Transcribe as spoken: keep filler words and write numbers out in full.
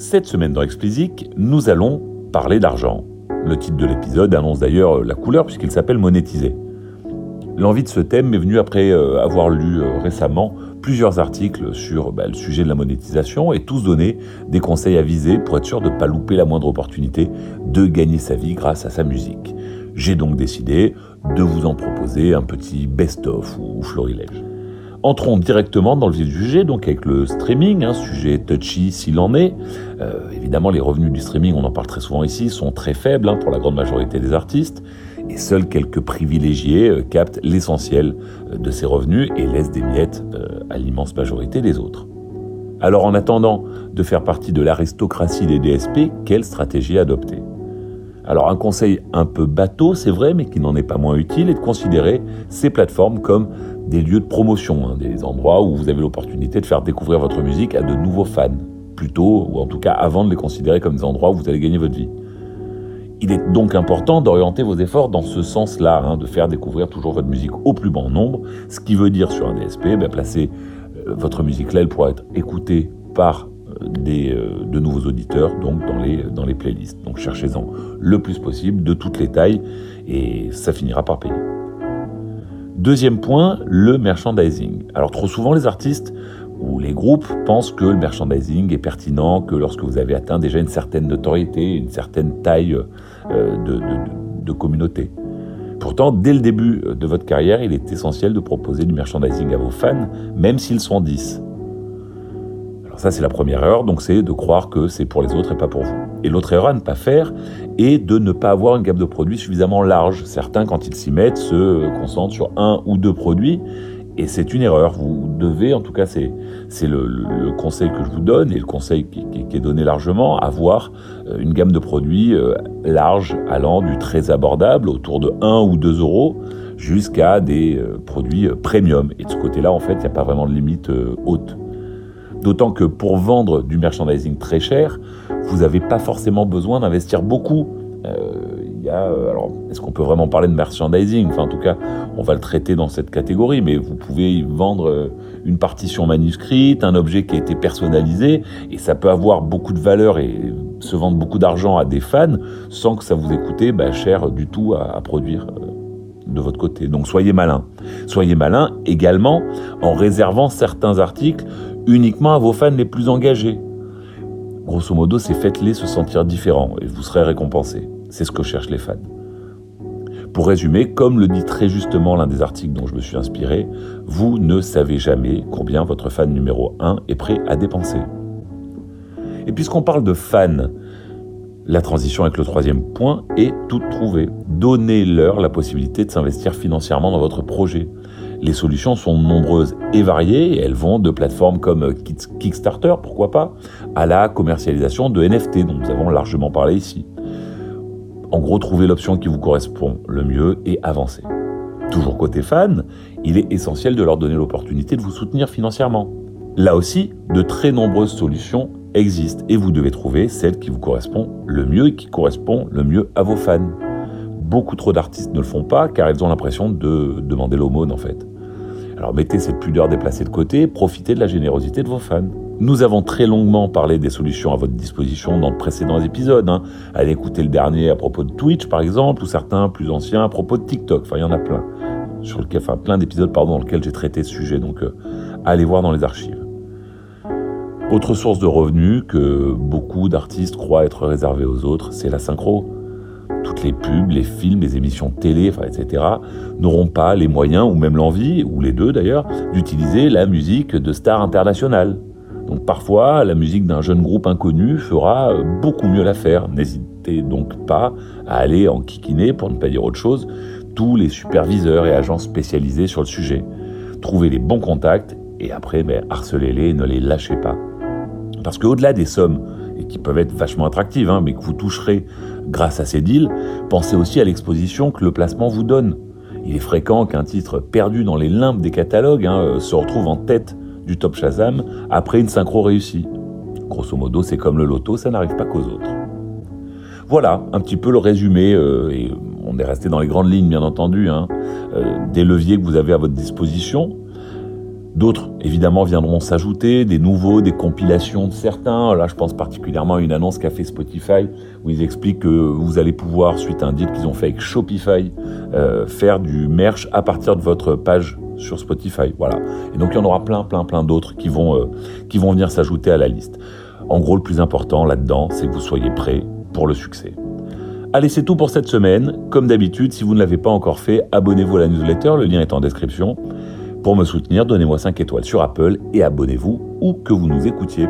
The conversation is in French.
Cette semaine dans Explizik, nous allons parler d'argent. Le titre de l'épisode annonce d'ailleurs la couleur puisqu'il s'appelle « Monétiser ». L'envie de ce thème est venue après avoir lu récemment plusieurs articles sur bah, le sujet de la monétisation et tous donner des conseils avisés pour être sûr de ne pas louper la moindre opportunité de gagner sa vie grâce à sa musique. J'ai donc décidé de vous en proposer un petit best-of ou florilège. Entrons directement dans le vif du sujet, donc avec le streaming, un sujet touchy s'il en est. Euh, évidemment, les revenus du streaming, on en parle très souvent ici, sont très faibles hein, pour la grande majorité des artistes, et seuls quelques privilégiés euh, captent l'essentiel euh, de ces revenus et laissent des miettes euh, à l'immense majorité des autres. Alors en attendant de faire partie de l'aristocratie des D S P, quelle stratégie adopter ? Alors un conseil un peu bateau, c'est vrai, mais qui n'en est pas moins utile, est de considérer ces plateformes comme des lieux de promotion, hein, des endroits où vous avez l'opportunité de faire découvrir votre musique à de nouveaux fans, plutôt, ou en tout cas avant de les considérer comme des endroits où vous allez gagner votre vie. Il est donc important d'orienter vos efforts dans ce sens-là, hein, de faire découvrir toujours votre musique au plus grand nombre, ce qui veut dire sur un D S P, ben, placer euh, votre musique là, elle pourra être écoutée par Des, euh, de nouveaux auditeurs donc dans les, dans les playlists. Donc cherchez-en le plus possible, de toutes les tailles, et ça finira par payer. Deuxième point, le merchandising. Alors trop souvent les artistes ou les groupes pensent que le merchandising est pertinent que lorsque vous avez atteint déjà une certaine notoriété, une certaine taille euh, de, de, de communauté. Pourtant, dès le début de votre carrière, il est essentiel de proposer du merchandising à vos fans, même s'ils sont dix. Ça, c'est la première erreur, donc c'est de croire que c'est pour les autres et pas pour vous. Et l'autre erreur à ne pas faire est de ne pas avoir une gamme de produits suffisamment large. Certains, quand ils s'y mettent, se concentrent sur un ou deux produits, et c'est une erreur. Vous devez, en tout cas, c'est, c'est le, le conseil que je vous donne, et le conseil qui, qui, qui est donné largement, avoir une gamme de produits large, allant du très abordable, autour de un ou deux euros, jusqu'à des produits premium. Et de ce côté-là, en fait, il n'y a pas vraiment de limite haute. D'autant que pour vendre du merchandising très cher, vous n'avez pas forcément besoin d'investir beaucoup. Euh, y a, alors, est-ce qu'on peut vraiment parler de merchandising ? Enfin, en tout cas, on va le traiter dans cette catégorie, mais vous pouvez y vendre une partition manuscrite, un objet qui a été personnalisé, et ça peut avoir beaucoup de valeur et se vendre beaucoup d'argent à des fans sans que ça vous coûte bah, cher du tout à, à produire de votre côté. Donc soyez malin. Soyez malin également en réservant certains articles uniquement à vos fans les plus engagés. Grosso modo, c'est faites-les se sentir différents et vous serez récompensés. C'est ce que cherchent les fans. Pour résumer, comme le dit très justement l'un des articles dont je me suis inspiré, vous ne savez jamais combien votre fan numéro un est prêt à dépenser. Et puisqu'on parle de fans, la transition avec le troisième point est toute trouvée. Donnez-leur la possibilité de s'investir financièrement dans votre projet. Les solutions sont nombreuses et variées, et elles vont de plateformes comme Kickstarter, pourquoi pas, à la commercialisation de N F T, dont nous avons largement parlé ici. En gros, trouvez l'option qui vous correspond le mieux et avancez. Toujours côté fan, il est essentiel de leur donner l'opportunité de vous soutenir financièrement. Là aussi, de très nombreuses solutions existent, et vous devez trouver celle qui vous correspond le mieux et qui correspond le mieux à vos fans. Beaucoup trop d'artistes ne le font pas, car ils ont l'impression de demander l'aumône en fait. Alors mettez cette pudeur déplacée de côté, profitez de la générosité de vos fans. Nous avons très longuement parlé des solutions à votre disposition dans de précédents épisodes. Hein. Allez écouter le dernier à propos de Twitch par exemple, ou certains plus anciens à propos de TikTok, enfin il y en a plein. Sur lequel, enfin plein d'épisodes pardon, dans lesquels j'ai traité ce sujet, donc euh, allez voir dans les archives. Autre source de revenus que beaucoup d'artistes croient être réservée aux autres, c'est la synchro. Toutes les pubs, les films, les émissions télé, et cetera n'auront pas les moyens, ou même l'envie, ou les deux d'ailleurs, d'utiliser la musique de stars internationales. Donc parfois, la musique d'un jeune groupe inconnu fera beaucoup mieux l'affaire. N'hésitez donc pas à aller en kikiner, pour ne pas dire autre chose, tous les superviseurs et agents spécialisés sur le sujet. Trouvez les bons contacts, et après, ben, harcelez-les, ne les lâchez pas. Parce qu'au-delà des sommes, et qui peuvent être vachement attractives, hein, mais que vous toucherez grâce à ces deals, pensez aussi à l'exposition que le placement vous donne. Il est fréquent qu'un titre perdu dans les limbes des catalogues hein, se retrouve en tête du top Shazam après une synchro réussie. Grosso modo, c'est comme le loto, ça n'arrive pas qu'aux autres. Voilà, un petit peu le résumé, euh, et on est resté dans les grandes lignes bien entendu, hein, euh, des leviers que vous avez à votre disposition. D'autres, évidemment, viendront s'ajouter, des nouveaux, des compilations de certains. Là, je pense particulièrement à une annonce qu'a fait Spotify où ils expliquent que vous allez pouvoir, suite à un deal qu'ils ont fait avec Shopify, euh, faire du merch à partir de votre page sur Spotify. Voilà. Et donc, il y en aura plein, plein, plein d'autres qui vont, euh, qui vont venir s'ajouter à la liste. En gros, le plus important là-dedans, c'est que vous soyez prêts pour le succès. Allez, c'est tout pour cette semaine. Comme d'habitude, si vous ne l'avez pas encore fait, abonnez-vous à la newsletter, le lien est en description. Pour me soutenir, donnez-moi cinq étoiles sur Apple et abonnez-vous où que vous nous écoutiez.